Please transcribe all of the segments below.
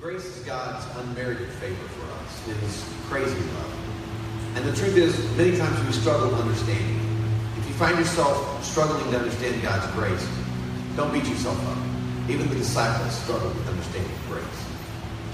Grace is God's unmerited favor for us in His crazy love. And the truth is, many times we struggle understanding. If you find yourself struggling to understand God's grace, don't beat yourself up. Even the disciples struggled with understanding grace.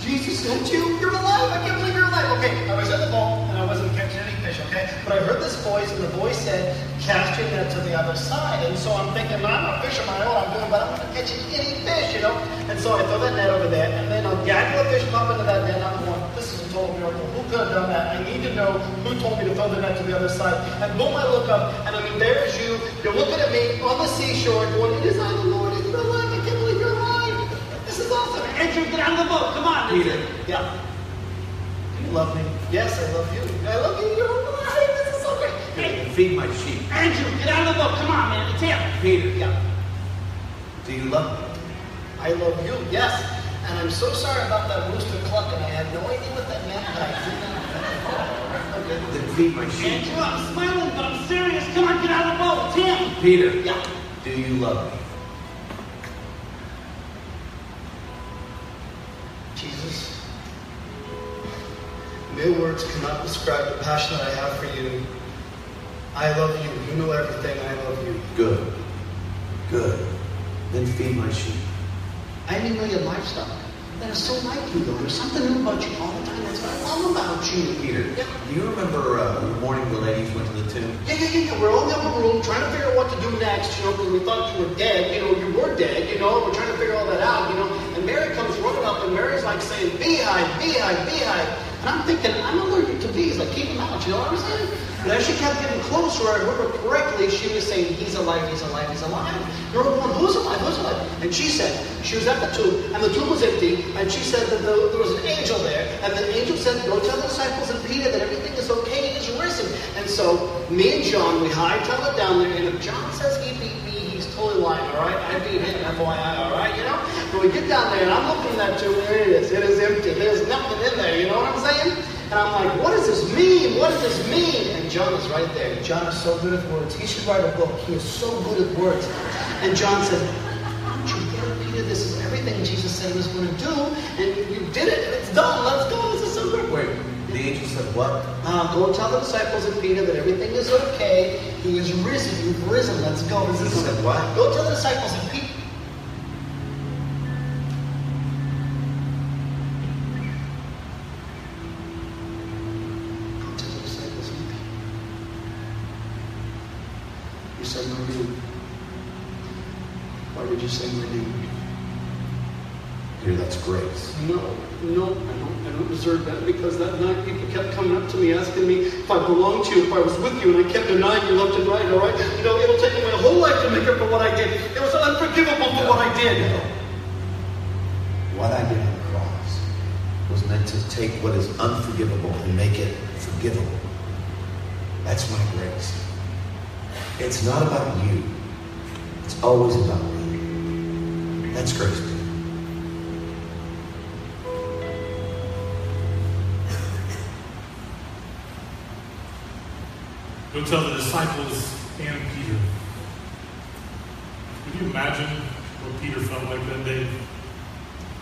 Jesus sent you? You're alive! I can't believe you're alive! Okay, I was at the boat and I wasn't catching any fish, okay? But I heard this voice and the voice said, cast your net to the other side. And so I'm thinking, well, I'm a fisherman, I know what I'm doing, but I'm not catching any fish, you know? And so I throw that net over there and then a gaggle of fish pop into that net and I'm going, this is a total miracle. Who could have done that? I need to know who told me to throw the net to the other side. And boom, I look up and I mean, there's you. You're looking at me on the seashore going, it is I, the Lord, and you're alive. I can't believe you're alive. This is awesome. Andrew, get out of the boat. Come on. Peter. Yeah. Do you love me? Yes, I love you. I love you. You're alive. This is so great. Hey. Feed my sheep. Andrew, get out of the boat. Come on, man. It's him. Peter. Yeah. Do you love me? I love you. Yes. And I'm so sorry about that rooster cluck, and I had no idea what that meant, but I did not. Okay. Then feed my sheep. Andrew, I'm smiling, but I'm serious. Come on, get out of the boat. It's him. Peter. Yeah. Do you love me? Jesus, no words cannot describe the passion that I have for you. I love you. You know everything. I love you. Good. Good. Then feed my sheep. I need million livestock. That is so like you, though. There's something new about you all the time. That's what I love about you. Peter, yeah. Do you remember the morning the ladies went to the tomb? Yeah. We're all in the room trying to figure out what to do next, you know, because we thought you were dead. You know, you were dead, you know. We're trying to figure all that out, you know. And Mary comes running up, and Mary's like saying, beehive, beehive, beehive. And I'm thinking, I'm allergic to bees. Like, keep them out, you know what I'm saying? And as she kept getting closer, I remember correctly, she was saying, he's alive, he's alive, he's alive. You're going, who's alive, who's alive? And she said, she was at the tomb, and the tomb was empty, and she said that there was an angel there, and the angel said, go tell the disciples and Peter that everything is okay, he's risen. And so, me and John, we hightail it down there, and if John says he beat me, he's totally lying, all right? I beat him, FYI, all right, you know? But we get down there, and I'm looking at that tomb, and it is empty, there's nothing in there, you know what I'm saying? And I'm like, what does this mean? What does this mean? And John is right there. John is so good at words. He should write a book. He is so good at words. And John said, don't you get it, Peter? This is everything Jesus said he was going to do. And you did it. And it's done. Let's go. This is so good. Wait, the angel said what? Go tell the disciples and Peter that everything is okay. He is risen. You've risen. Let's go. This is said what? Go tell the disciples and Peter. That because that night people kept coming up to me asking me if I belonged to you, if I was with you, and I kept denying you left and right, all right? You know, it'll take me my whole life to make up for what I did. It was unforgivable for what I did. No. What I did on the cross was meant to take what is unforgivable and make it forgivable. That's my grace. It's not about you. It's always about me. That's grace. Go tell the disciples and Peter. Can you imagine what Peter felt like that day?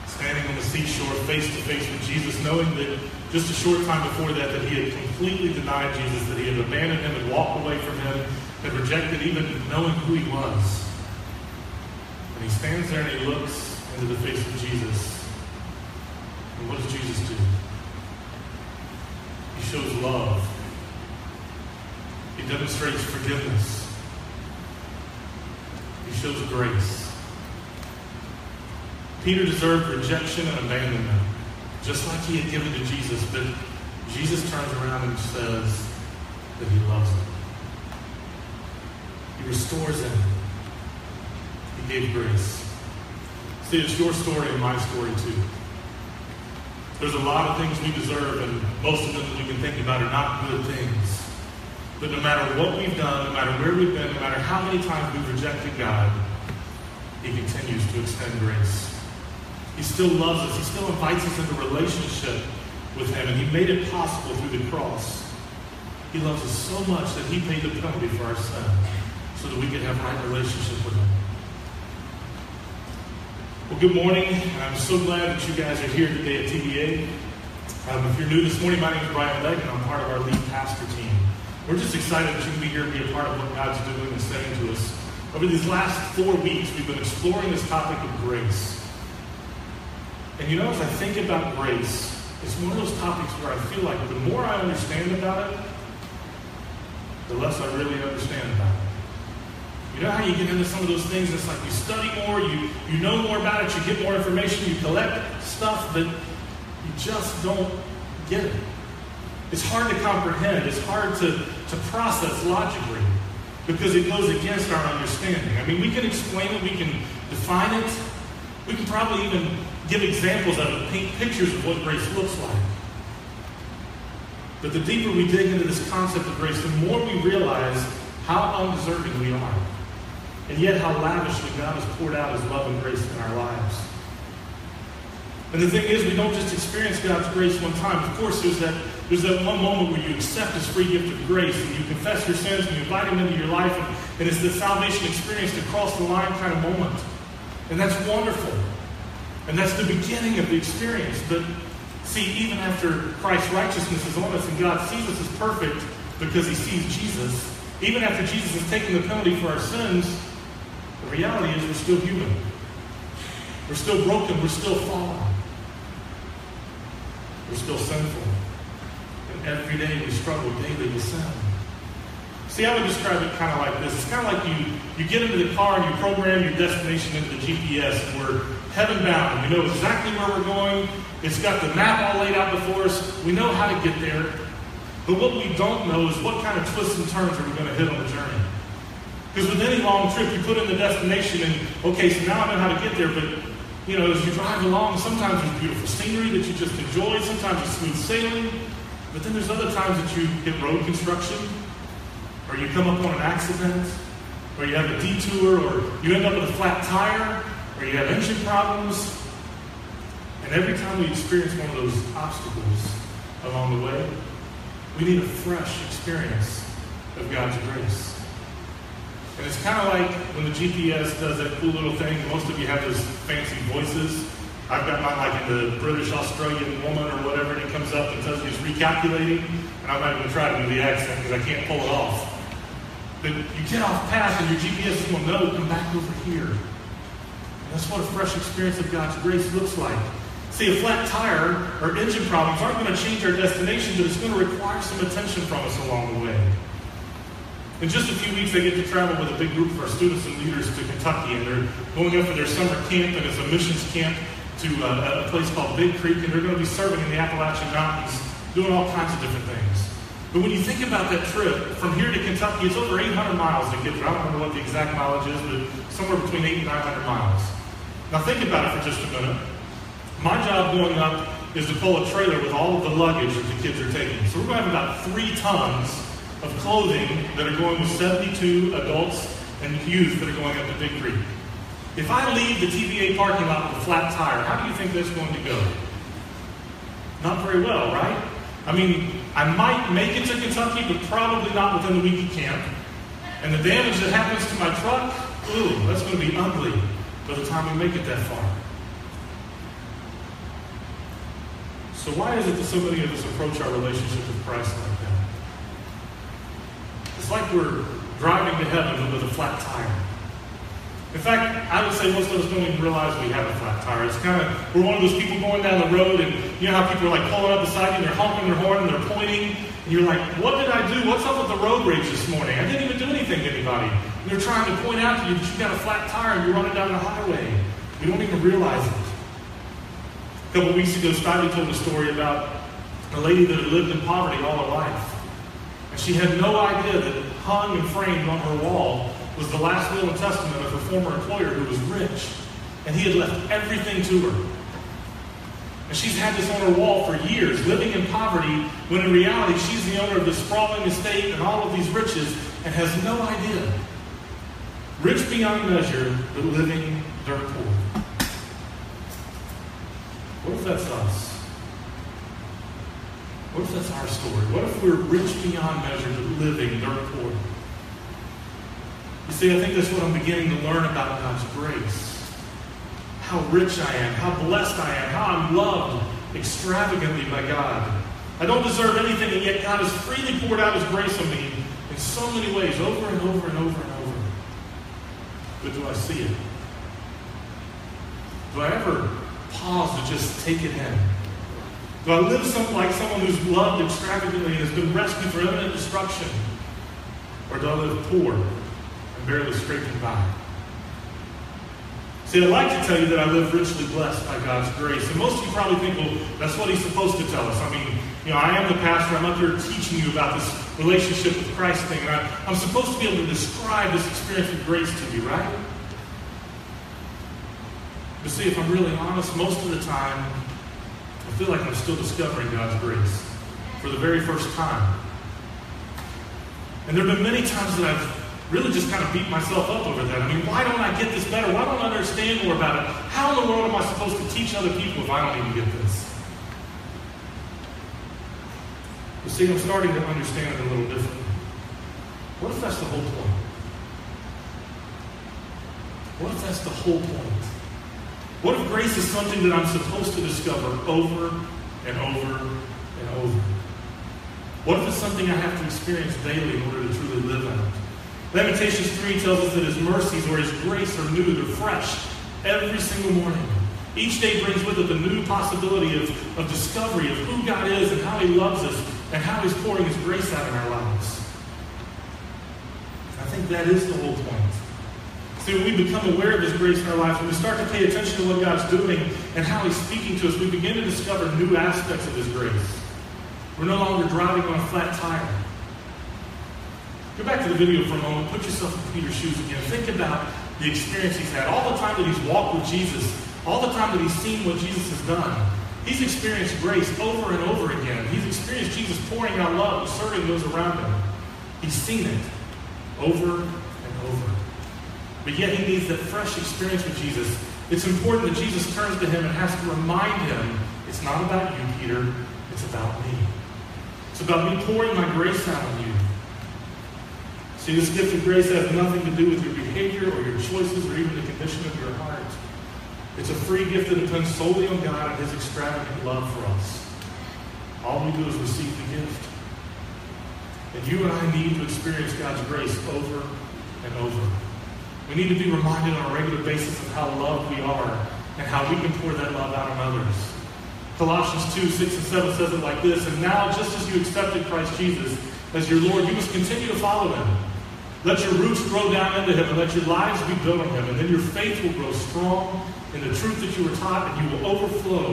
Standing on the seashore, face to face with Jesus, knowing that just a short time before that he had completely denied Jesus, that he had abandoned him and walked away from him, had rejected even knowing who he was. And he stands there and he looks into the face of Jesus. And what does Jesus do? He shows love. He demonstrates forgiveness. He shows grace. Peter deserved rejection and abandonment, just like he had given to Jesus, but Jesus turns around and says that he loves him. He restores him. He gave grace. See, it's your story and my story too. There's a lot of things we deserve, and most of them that we can think about are not good things. But no matter what we've done, no matter where we've been, no matter how many times we've rejected God, He continues to extend grace. He still loves us. He still invites us into relationship with Him, and He made it possible through the cross. He loves us so much that He paid the penalty for our sin so that we could have a right relationship with Him. Well, good morning. I'm so glad that you guys are here today at TBA. If you're new this morning, my name is Brian Beck, and I'm part of our lead pastor team. We're just excited that you can be here and be a part of what God's doing and saying to us. Over these last 4 weeks, we've been exploring this topic of grace. And you know, as I think about grace, it's one of those topics where I feel like the more I understand about it, the less I really understand about it. You know how you get into some of those things, it's like you study more, you know more about it, you get more information, you collect stuff, but you just don't get it. It's hard to comprehend, it's hard to process logically, because it goes against our understanding. I mean, we can explain it, we can define it, we can probably even give examples of it, paint pictures of what grace looks like. But the deeper we dig into this concept of grace, the more we realize how undeserving we are, and yet how lavishly God has poured out His love and grace in our lives. And the thing is, we don't just experience God's grace one time. Of course, there's that one moment where you accept His free gift of grace, and you confess your sins, and you invite Him into your life, and it's the salvation experience, the cross-the-line kind of moment. And that's wonderful. And that's the beginning of the experience. But see, even after Christ's righteousness is on us, and God sees us as perfect because He sees Jesus, even after Jesus has taken the penalty for our sins, the reality is we're still human. We're still broken. We're still fallen. We're still sinful. And every day we struggle daily with sin. See, I would describe it kind of like this. It's kind of like you get into the car and you program your destination into the GPS. And we're heaven-bound. We know exactly where we're going. It's got the map all laid out before us. We know how to get there. But what we don't know is what kind of twists and turns are we going to hit on the journey. Because with any long trip, you put in the destination and, okay, so now I know how to get there, but, you know, as you drive along, sometimes there's beautiful scenery that you just enjoy, sometimes it's smooth sailing, but then there's other times that you hit road construction, or you come up on an accident, or you have a detour, or you end up with a flat tire, or you have engine problems. And every time we experience one of those obstacles along the way, we need a fresh experience of God's grace. And it's kind of like when the GPS does that cool little thing. Most of you have those fancy voices. I've got mine like in the British Australian woman or whatever, and it comes up and tells me it's recalculating. And I'm not even trying to do the accent because I can't pull it off. But you get off path and your GPS is going, no, come back over here. And that's what a fresh experience of God's grace looks like. See, a flat tire or engine problems aren't going to change our destination, but it's going to require some attention from us along the way. In just a few weeks, I get to travel with a big group of our students and leaders to Kentucky, and they're going up for their summer camp, and it's a missions camp to a place called Big Creek, and they're going to be serving in the Appalachian Mountains, doing all kinds of different things. But when you think about that trip, from here to Kentucky, it's over 800 miles to get there. I don't remember what the exact mileage is, but somewhere between 800 and 900 miles. Now think about it for just a minute. My job going up is to pull a trailer with all of the luggage that the kids are taking. So we're going to have about 3 tons of clothing that are going with 72 adults and youth that are going up to Big Creek. If I leave the TBA parking lot with a flat tire, how do you think that's going to go? Not very well, right? I mean, I might make it to Kentucky, but probably not within the week of camp. And the damage that happens to my truck, ooh, that's going to be ugly by the time we make it that far. So why is it that so many of us approach our relationship with Christ like that? It's like we're driving to heaven with a flat tire. In fact, I would say most of us don't even realize we have a flat tire. It's kind of, we're one of those people going down the road and you know how people are like pulling up beside you and they're honking their horn and they're pointing. And you're like, what did I do? What's up with the road rage this morning? I didn't even do anything to anybody. And they're trying to point out to you that you've got a flat tire and you're running down the highway. You don't even realize it. A couple weeks ago, Stiley told a story about a lady that had lived in poverty all her life. And she had no idea that hung and framed on her wall was the last will and testament of her former employer who was rich. And he had left everything to her. And she's had this on her wall for years, living in poverty, when in reality she's the owner of this sprawling estate and all of these riches and has no idea. Rich beyond measure, but living dirt poor. What if that's us? What if that's our story? What if we're rich beyond measure but living dirt poor? You see, I think that's what I'm beginning to learn about God's grace. how rich I am, how blessed I am, how I'm loved extravagantly by God. I don't deserve anything, and yet God has freely poured out His grace on me in so many ways, over and over and over and over. But do I see it? Do I ever pause to just take it in? Do I live like someone who's loved extravagantly and has been rescued from imminent destruction? Or do I live poor and barely scraping by? See, I'd like to tell you that I live richly blessed by God's grace. And most of you probably think, well, that's what He's supposed to tell us. I mean, you know, I am the pastor. I'm up here teaching you about this relationship with Christ thing. And I'm supposed to be able to describe this experience of grace to you, right? But see, if I'm really honest, most of the time, I feel like I'm still discovering God's grace for the very first time. And there have been many times that I've really just kind of beat myself up over that. I mean, why don't I get this better? Why don't I understand more about it? How in the world am I supposed to teach other people if I don't even get this? You see, I'm starting to understand it a little differently. What if that's the whole point? What if that's the whole point? What if grace is something that I'm supposed to discover over and over and over? What if it's something I have to experience daily in order to truly live out? Lamentations 3 tells us that His mercies or His grace are new, they're fresh every single morning. Each day brings with it the new possibility of discovery of who God is and how He loves us and how He's pouring His grace out in our lives. I think that is the whole point. See, when we become aware of His grace in our lives, when we start to pay attention to what God's doing and how He's speaking to us, we begin to discover new aspects of His grace. We're no longer driving on a flat tire. Go back to the video for a moment. Put yourself in Peter's shoes again. Think about the experience he's had. All the time that he's walked with Jesus, all the time that he's seen what Jesus has done, he's experienced grace over and over again. He's experienced Jesus pouring out love and serving those around him. He's seen it over and over. But yet he needs that fresh experience with Jesus. It's important that Jesus turns to him and has to remind him, it's not about you, Peter, it's about me. It's about me pouring my grace out on you. See, this gift of grace has nothing to do with your behavior or your choices or even the condition of your heart. It's a free gift that depends solely on God and His extravagant love for us. All we do is receive the gift. And you and I need to experience God's grace over and over. We need to be reminded on a regular basis of how loved we are and how we can pour that love out on others. Colossians 2, 6 and 7 says it like this, and now just as you accepted Christ Jesus as your Lord, you must continue to follow Him. Let your roots grow down into Him and let your lives be built on Him, and then your faith will grow strong in the truth that you were taught, and you will overflow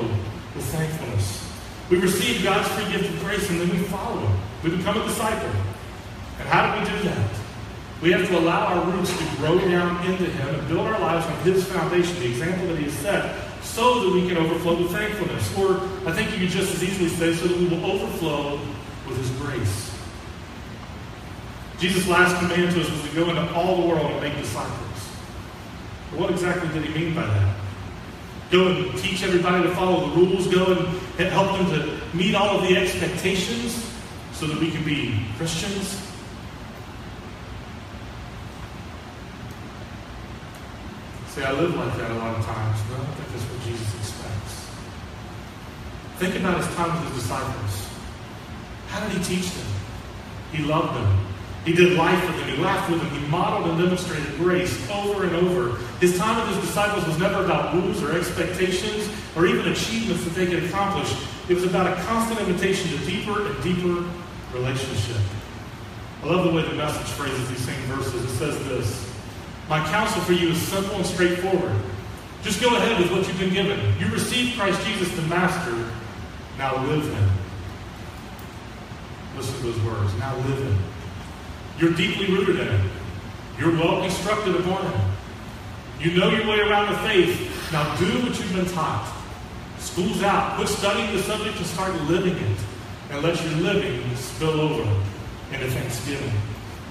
with thankfulness. We receive God's free gift of grace, and then we follow Him. We become a disciple. And how do we do that? We have to allow our roots to grow down into Him and build our lives on His foundation, the example that He has set, so that we can overflow with thankfulness. Or I think you could just as easily say, so that we will overflow with His grace. Jesus' last command to us was to go into all the world and make disciples. But what exactly did He mean by that? Go and teach everybody to follow the rules, go and help them to meet all of the expectations so that we can be Christians? See, I live like that a lot of times, but I don't think that's what Jesus expects. Think about His time with His disciples. How did He teach them? He loved them. He did life with them. He laughed with them. He modeled and demonstrated grace over and over. His time with His disciples was never about rules or expectations or even achievements that they could accomplish. It was about a constant invitation to deeper and deeper relationship. I love the way the Message phrases these same verses. It says this, my counsel for you is simple and straightforward. Just go ahead with what you've been given. You received Christ Jesus the Master. Now live Him. Listen to those words. Now live Him. You're deeply rooted in Him. You're well constructed upon Him. You know your way around the faith. Now do what you've been taught. School's out. Quit studying the subject and start living it. And let your living spill over into thanksgiving.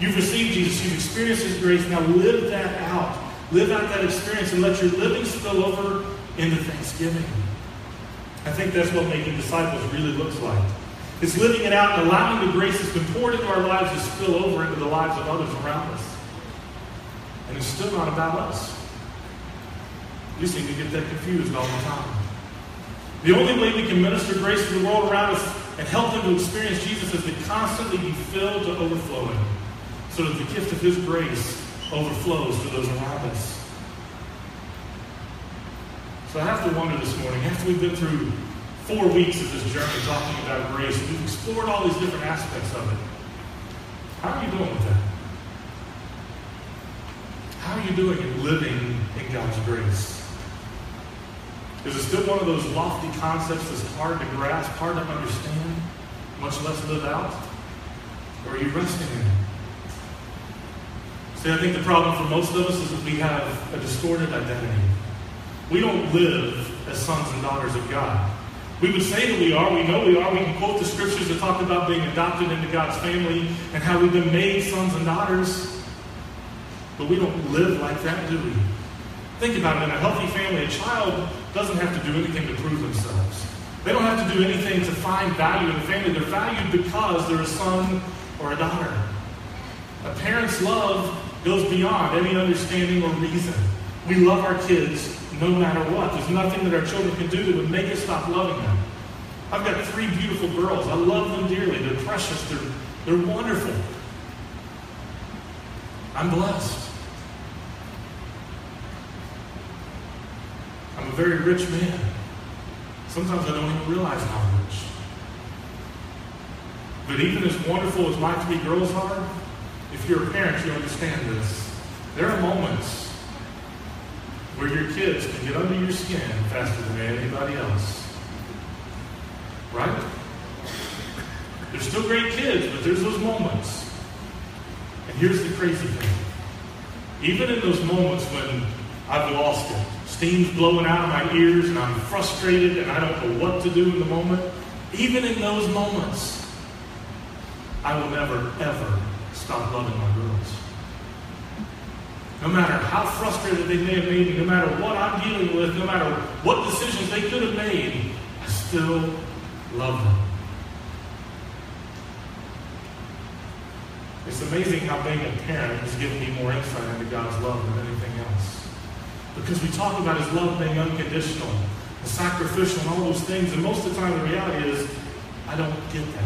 You've received Jesus. You've experienced His grace. Now live that out. Live out that experience and let your living spill over into thanksgiving. I think that's what making disciples really looks like. It's living it out and allowing the grace that's been poured into our lives to spill over into the lives of others around us. And it's still not about us. We seem to get that confused all the time. The only way we can minister grace to the world around us and help them to experience Jesus is to constantly be filled to overflowing, so that the gift of his grace overflows to those around us. So I have to wonder this morning, after we've been through 4 weeks of this journey talking about grace, and we've explored all these different aspects of it, how are you doing with that? How are you doing in living in God's grace? Is it still one of those lofty concepts that's hard to grasp, hard to understand, much less live out? Or are you resting in it? See, I think the problem for most of us is that we have a distorted identity. We don't live as sons and daughters of God. We would say that we are, we know we are, we can quote the scriptures that talk about being adopted into God's family and how we've been made sons and daughters. But we don't live like that, do we? Think about it, in a healthy family, a child doesn't have to do anything to prove themselves. They don't have to do anything to find value in the family. They're valued because they're a son or a daughter. A parent's love goes beyond any understanding or reason. We love our kids no matter what. There's nothing that our children can do that would make us stop loving them. I've got 3 beautiful girls. I love them dearly. They're precious. They're wonderful. I'm blessed. I'm a very rich man. Sometimes I don't even realize how rich. But even as wonderful as my 3 girls are, if you're a parent, you understand this. There are moments where your kids can get under your skin faster than anybody else. Right? They're still great kids, but there's those moments. And here's the crazy thing. Even in those moments when I've lost it, steam's blowing out of my ears and I'm frustrated and I don't know what to do in the moment, even in those moments, I will never, ever stop loving my girls. No matter how frustrated they may have made me, no matter what I'm dealing with, no matter what decisions they could have made, I still love them. It's amazing how being a parent has given me more insight into God's love than anything else. Because we talk about his love being unconditional, and sacrificial, and all those things, and most of the time the reality is, I don't get that.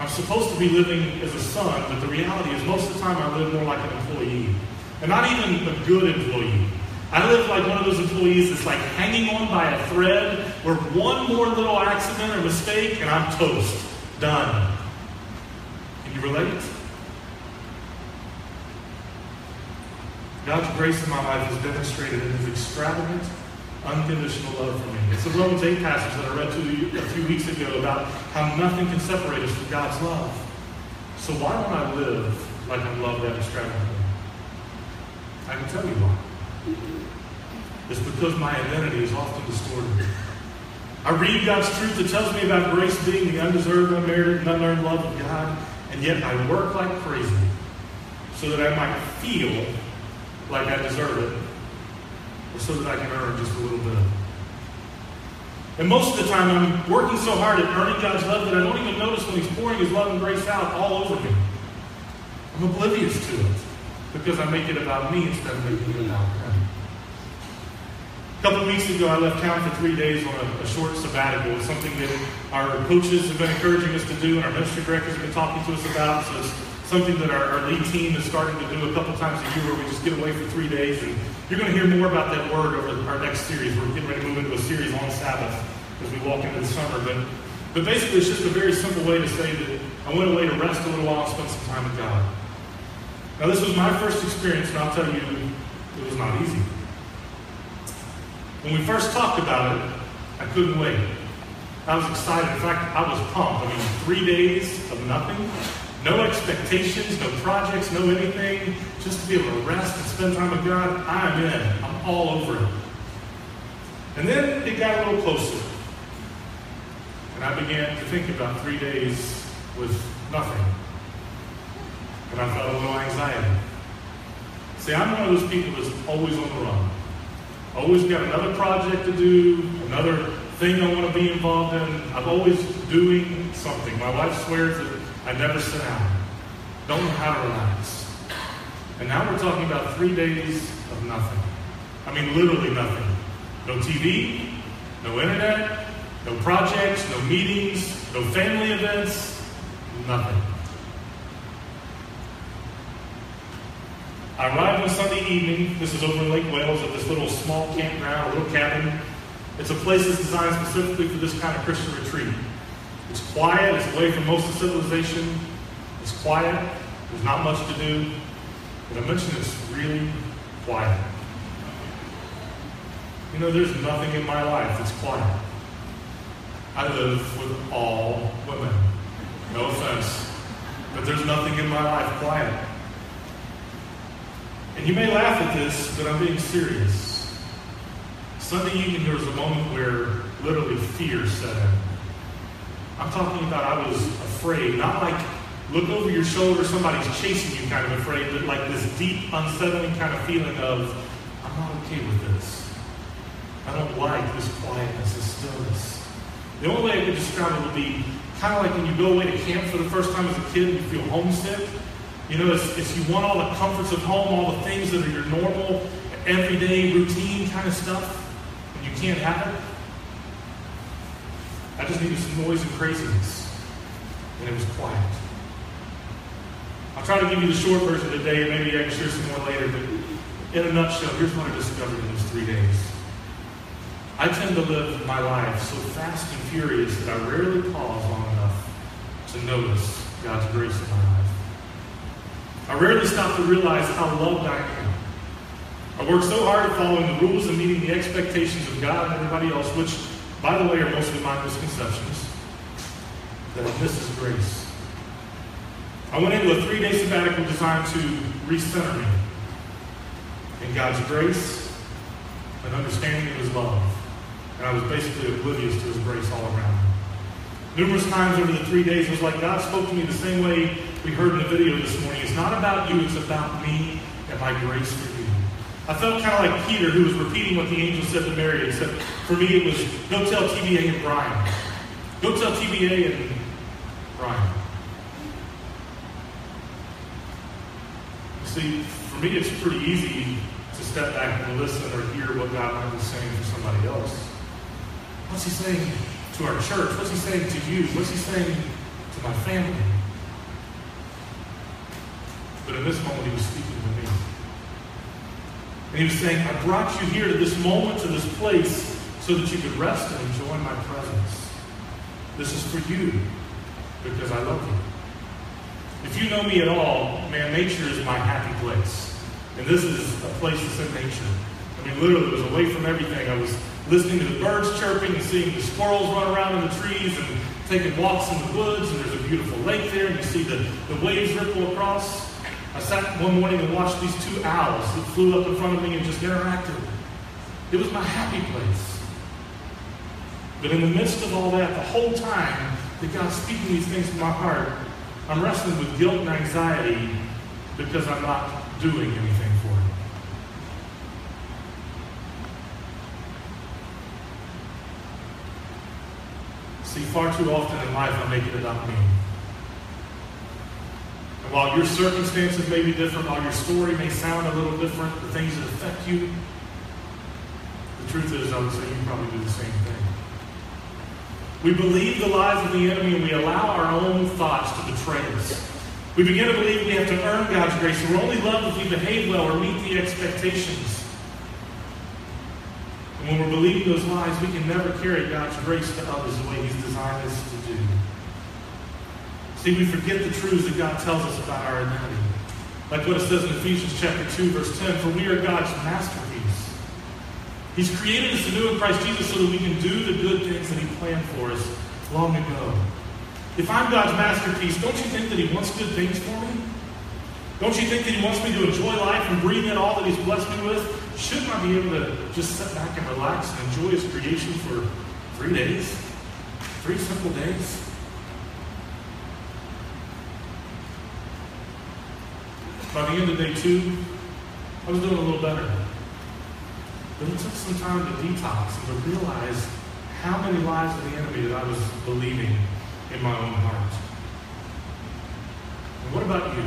I'm supposed to be living as a son, but the reality is most of the time I live more like an employee. And not even a good employee. I live like one of those employees that's like hanging on by a thread where one more little accident or mistake and I'm toast. Done. Can you relate? God's grace in my life is demonstrated in his extravagant, unconditional love for me. It's the Romans 8 passage that I read to you a few weeks ago about how nothing can separate us from God's love. So why don't I live like I'm loved that extravagantly? I can tell you why. It's because my identity is often distorted. I read God's truth that tells me about grace being the undeserved, unmerited, and unearned love of God, and yet I work like crazy so that I might feel like I deserve it, so that I can earn just a little bit. And most of the time, I'm working so hard at earning God's love that I don't even notice when he's pouring his love and grace out all over me. I'm oblivious to it because I make it about me instead of making it about him. A couple of weeks ago, I left town for 3 days on a short sabbatical. It's something that our coaches have been encouraging us to do and our ministry directors have been talking to us about. So it's something that our lead team is starting to do a couple times a year where we just get away for 3 days. And you're going to hear more about that word over our next series. We're getting ready to move into a series on Sabbath as we walk into the summer. But basically, it's just a very simple way to say that I went away to rest a little while and spend some time with God. Now, this was my first experience, and I'll tell you, it was not easy. When we first talked about it, I couldn't wait. I was excited. In fact, I was pumped. I mean, 3 days of nothing. No expectations, no projects, no anything. Just to be able to rest and spend time with God, I'm in. I'm all over it. And then it got a little closer. And I began to think about 3 days with nothing. And I felt a little anxiety. See, I'm one of those people that's always on the run. Always got another project to do, another thing I want to be involved in. I'm always doing something. My wife swears that I never sit down. Don't know how to relax. And now we're talking about 3 days of nothing. I mean, literally nothing. No TV, no internet, no projects, no meetings, no family events, nothing. I arrived on Sunday evening. This is over in Lake Wales at this little small campground, a little cabin. It's a place that's designed specifically for this kind of Christian retreat. It's quiet. It's away from most of civilization. It's quiet. There's not much to do. But I mentioned it's really quiet. You know, there's nothing in my life that's quiet. I live with all women. No offense. But there's nothing in my life quiet. And you may laugh at this, but I'm being serious. Sunday evening, there was a moment where literally fear set in. I'm talking about I was afraid, not like look over your shoulder, somebody's chasing you kind of afraid, but like this deep, unsettling kind of feeling of, I'm not okay with this. I don't like this quietness, this stillness. The only way I could describe it would be kind of like when you go away to camp for the first time as a kid and you feel homesick. You know, it's you want all the comforts of home, all the things that are your normal, everyday, routine kind of stuff, and you can't have it. I just needed some noise and craziness, and it was quiet. I'll try to give you the short version today, and maybe I can share some more later, but in a nutshell, here's what I discovered in those 3 days. I tend to live my life so fast and furious that I rarely pause long enough to notice God's grace in my life. I rarely stop to realize how loved I am. I work so hard at following the rules and meeting the expectations of God and everybody else, which, by the way, are mostly my misconceptions, that this is grace. I went into a 3-day sabbatical designed to recenter me in God's grace and understanding of His love. And I was basically oblivious to His grace all around me. Numerous times over the 3 days, it was like God spoke to me the same way we heard in the video this morning. It's not about you, it's about me and my grace for you. I felt kind of like Peter, who was repeating what the angel said to Mary, except for me it was, go tell TBA and Brian. Go tell TBA and Brian. You see, for me it's pretty easy to step back and listen or hear what God might be saying to somebody else. What's He saying to our church? What's He saying to you? What's He saying to my family? But in this moment, He was speaking to me. And He was saying, I brought you here to this moment, to this place, so that you could rest and enjoy my presence. This is for you, because I love you. If you know me at all, man, nature is my happy place. And this is a place that's in nature. I mean, literally, it was away from everything. I was listening to the birds chirping and seeing the squirrels run around in the trees and taking walks in the woods, and there's a beautiful lake there, and you see the waves ripple across. I sat one morning and watched these 2 owls that flew up in front of me and just interacted. It was my happy place. But in the midst of all that, the whole time that God's speaking these things to my heart, I'm wrestling with guilt and anxiety because I'm not doing anything for Him. See, far too often in life I make it about me. And while your circumstances may be different, while your story may sound a little different, the things that affect you, the truth is, I would say you probably do the same thing. We believe the lies of the enemy, and we allow our own thoughts to betray us. We begin to believe we have to earn God's grace, and we're only loved if we behave well or meet the expectations. And when we're believing those lies, we can never carry God's grace to others the way He's designed us to do. See, we forget the truths that God tells us about our identity. Like what it says in Ephesians chapter 2, verse 10, for we are God's masterpiece. He's created us anew in Christ Jesus so that we can do the good things that He planned for us long ago. If I'm God's masterpiece, don't you think that He wants good things for me? Don't you think that He wants me to enjoy life and breathe in all that He's blessed me with? Shouldn't I be able to just sit back and relax and enjoy His creation for 3 days? 3 simple days? By the end of day 2, I was doing a little better. But it took some time to detox and to realize how many lies of the enemy that I was believing in my own heart. And what about you?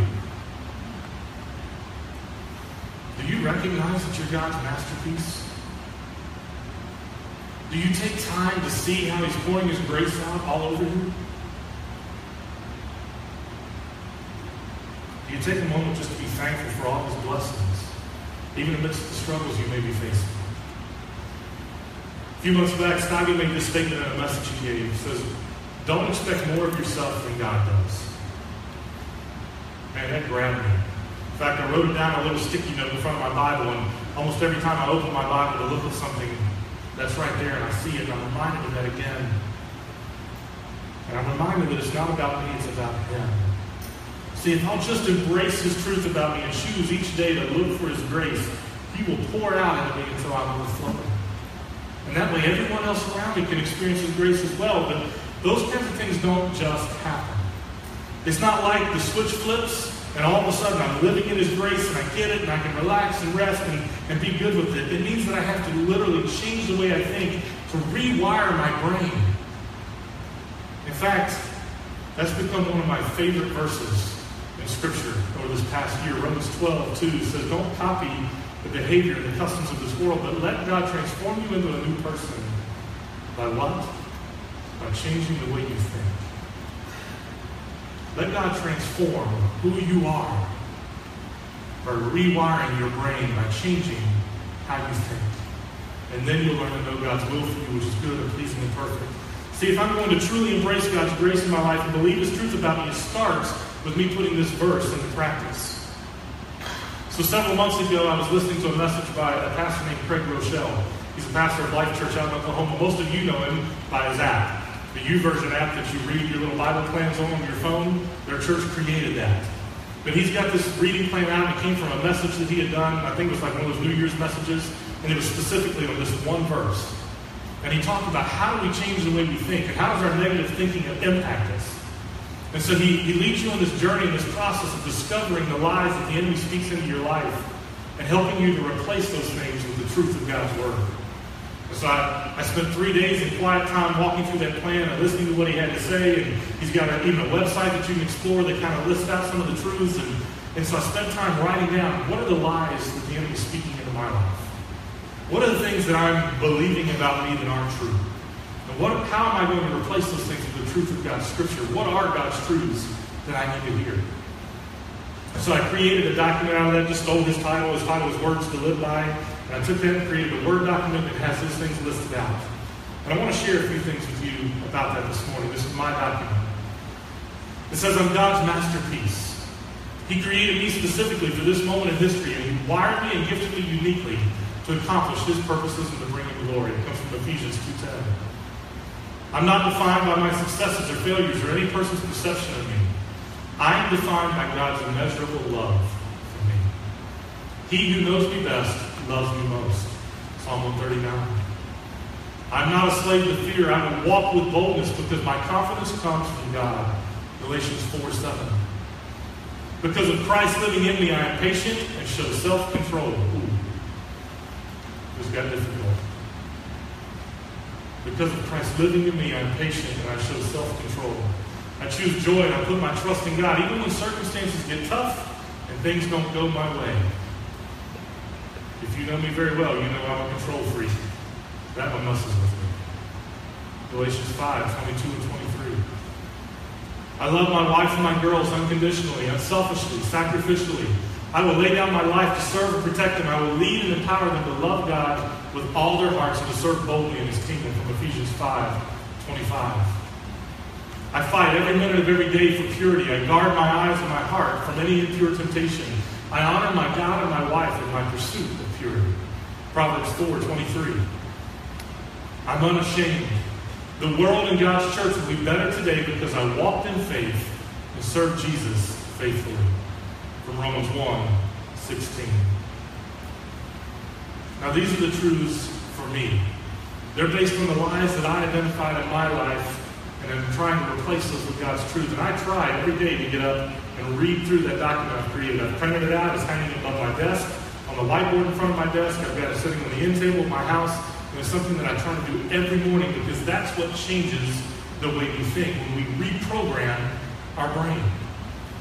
Do you recognize that you're God's masterpiece? Do you take time to see how he's pouring his grace out all over you? Do you take a moment just to be thankful for all his blessings, even amidst the struggles you may be facing? A few months back, Snobby made this statement in a message he gave. He says, "Don't expect more of yourself than God does." Man, that grabbed me. In fact, I wrote it down on a little sticky note in front of my Bible, and almost every time I open my Bible to look at something that's right there and I see it, I'm reminded of that again. And I'm reminded that it's not about me, it's about him. See, if I'll just embrace his truth about me and choose each day to look for his grace, he will pour it out into me until I'm overflowing. And that way everyone else around me can experience his grace as well. But those kinds of things don't just happen. It's not like the switch flips and all of a sudden I'm living in his grace and I get it and I can relax and rest and be good with it. It means that I have to literally change the way I think to rewire my brain. In fact, that's become one of my favorite verses in Scripture over this past year. Romans 12:2 says, "Don't copy the behavior and the customs of this world, but let God transform you into a new person." By what? By changing the way you think. Let God transform who you are by rewiring your brain, by changing how you think. And then you'll learn to know God's will for you, which is good and pleasing and perfect. See, if I'm going to truly embrace God's grace in my life and believe his truth about me, it starts with me putting this verse into practice. So several months ago, I was listening to a message by a pastor named Craig Rochelle. He's a pastor of Life Church out in Oklahoma. Most of you know him by his app, the YouVersion app that you read your little Bible plans on your phone. Their church created that. But he's got this reading plan out, and it came from a message that he had done. I think it was like one of those New Year's messages, and it was specifically on this one verse. And he talked about how do we change the way we think, and how does our negative thinking impact us? And so he leads you on this journey, in this process of discovering the lies that the enemy speaks into your life and helping you to replace those things with the truth of God's Word. And so I spent 3 days in quiet time walking through that plan and listening to what he had to say. And he's got even a website that you can explore that kind of lists out some of the truths. And so I spent time writing down, what are the lies that the enemy is speaking into my life? What are the things that I'm believing about me that aren't true? And how am I going to replace those things with the truth of God's Scripture? What are God's truths that I need to hear? So I created a document out of that, just stole his title. His title is Words to Live By. And I took that and created a Word document that has those things listed out. And I want to share a few things with you about that this morning. This is my document. It says, I'm God's masterpiece. He created me specifically for this moment in history, and he wired me and gifted me uniquely to accomplish his purposes and to bring him glory. It comes from Ephesians 2:10. I'm not defined by my successes or failures or any person's perception of me. I am defined by God's immeasurable love for me. He who knows me best loves me most. Psalm 139. I'm not a slave to fear. I will walk with boldness because my confidence comes from God. Galatians 4:7. Because of Christ living in me, I am patient and show self-control. This got difficult. Because of Christ living in me, I am patient and I show self-control. I choose joy and I put my trust in God, even when circumstances get tough and things don't go my way. If you know me very well, you know I'm a control freak. That one messes with me. Galatians 5:22 and 23. I love my wife and my girls unconditionally, unselfishly, sacrificially. I will lay down my life to serve and protect them. I will lead and empower them to love God with all their hearts and to serve boldly in his kingdom, from Ephesians 5:25. I fight every minute of every day for purity. I guard my eyes and my heart from any impure temptation. I honor my God and my wife in my pursuit of purity. Proverbs 4:23. I'm unashamed. The world and God's church will be better today because I walked in faith and served Jesus faithfully. From Romans 1:16. Now these are the truths for me. They're based on the lies that I identified in my life, and I'm trying to replace those with God's truth. And I try every day to get up and read through that document I've created. I've printed it out. It's hanging above my desk, on the whiteboard in front of my desk. I've got it sitting on the end table of my house. And it's something that I try to do every morning because that's what changes the way we think, when we reprogram our brain.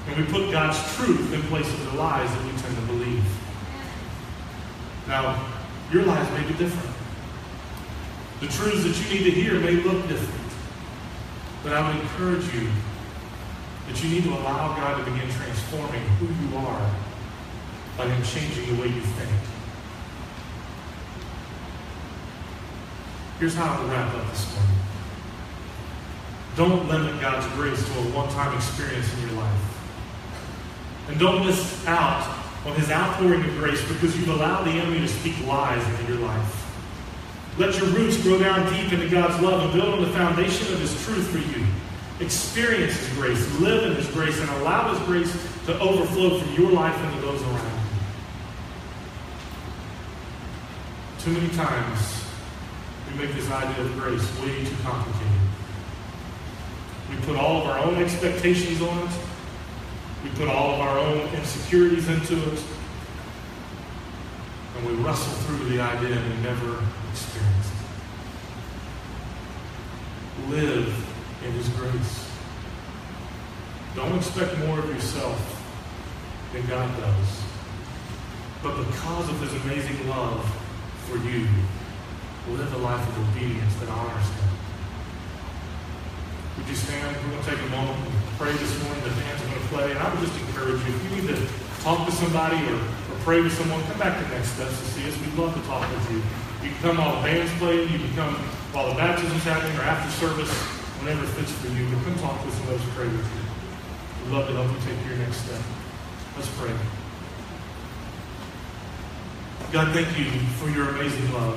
And we put God's truth in place of the lies that we tend to believe. Now, your lives may be different. The truths that you need to hear may look different. But I would encourage you that you need to allow God to begin transforming who you are by Him changing the way you think. Here's how I would wrap up this morning. Don't limit God's grace to a one-time experience in your life. And don't miss out on His outpouring of grace because you've allowed the enemy to speak lies into your life. Let your roots grow down deep into God's love and build on the foundation of His truth for you. Experience His grace, live in His grace, and allow His grace to overflow from your life into those around you. Too many times we make this idea of grace way too complicated. We put all of our own expectations on it. We put all of our own insecurities into it. And we wrestle through the idea and we never experience it. Live in His grace. Don't expect more of yourself than God does. But because of His amazing love for you, live a life of obedience that honors Him. Would you stand? We're going to take a moment and pray this morning. The band's going to play. And I would just encourage you, if you need to talk to somebody or pray with someone, come back to Next Steps to see us. We'd love to talk with you. You can come while the band's playing. You can come while the baptism's happening or after service. Whenever it fits for you, but come talk with us and let us pray with you. We'd love to help you take your next step. Let's pray. God, thank you for your amazing love.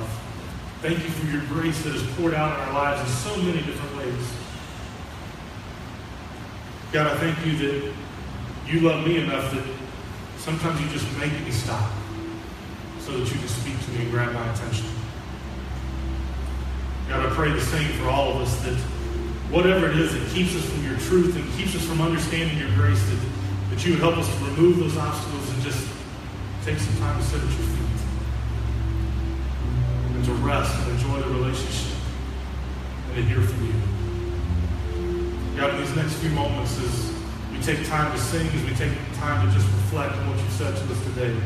Thank you for your grace that is poured out in our lives in so many different ways. God, I thank you that you love me enough that sometimes you just make me stop so that you can speak to me and grab my attention. God, I pray the same for all of us, that whatever it is that keeps us from your truth and keeps us from understanding your grace, that you would help us to remove those obstacles and just take some time to sit at your feet and to rest and enjoy the relationship and to hear from you. God, in these next few moments, as we take time to sing, as we take time to just reflect on what you've said to us today,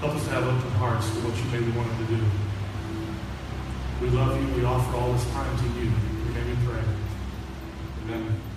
help us to have open hearts for what you may be wanting to do. We love you. We offer all this time to you. Amen.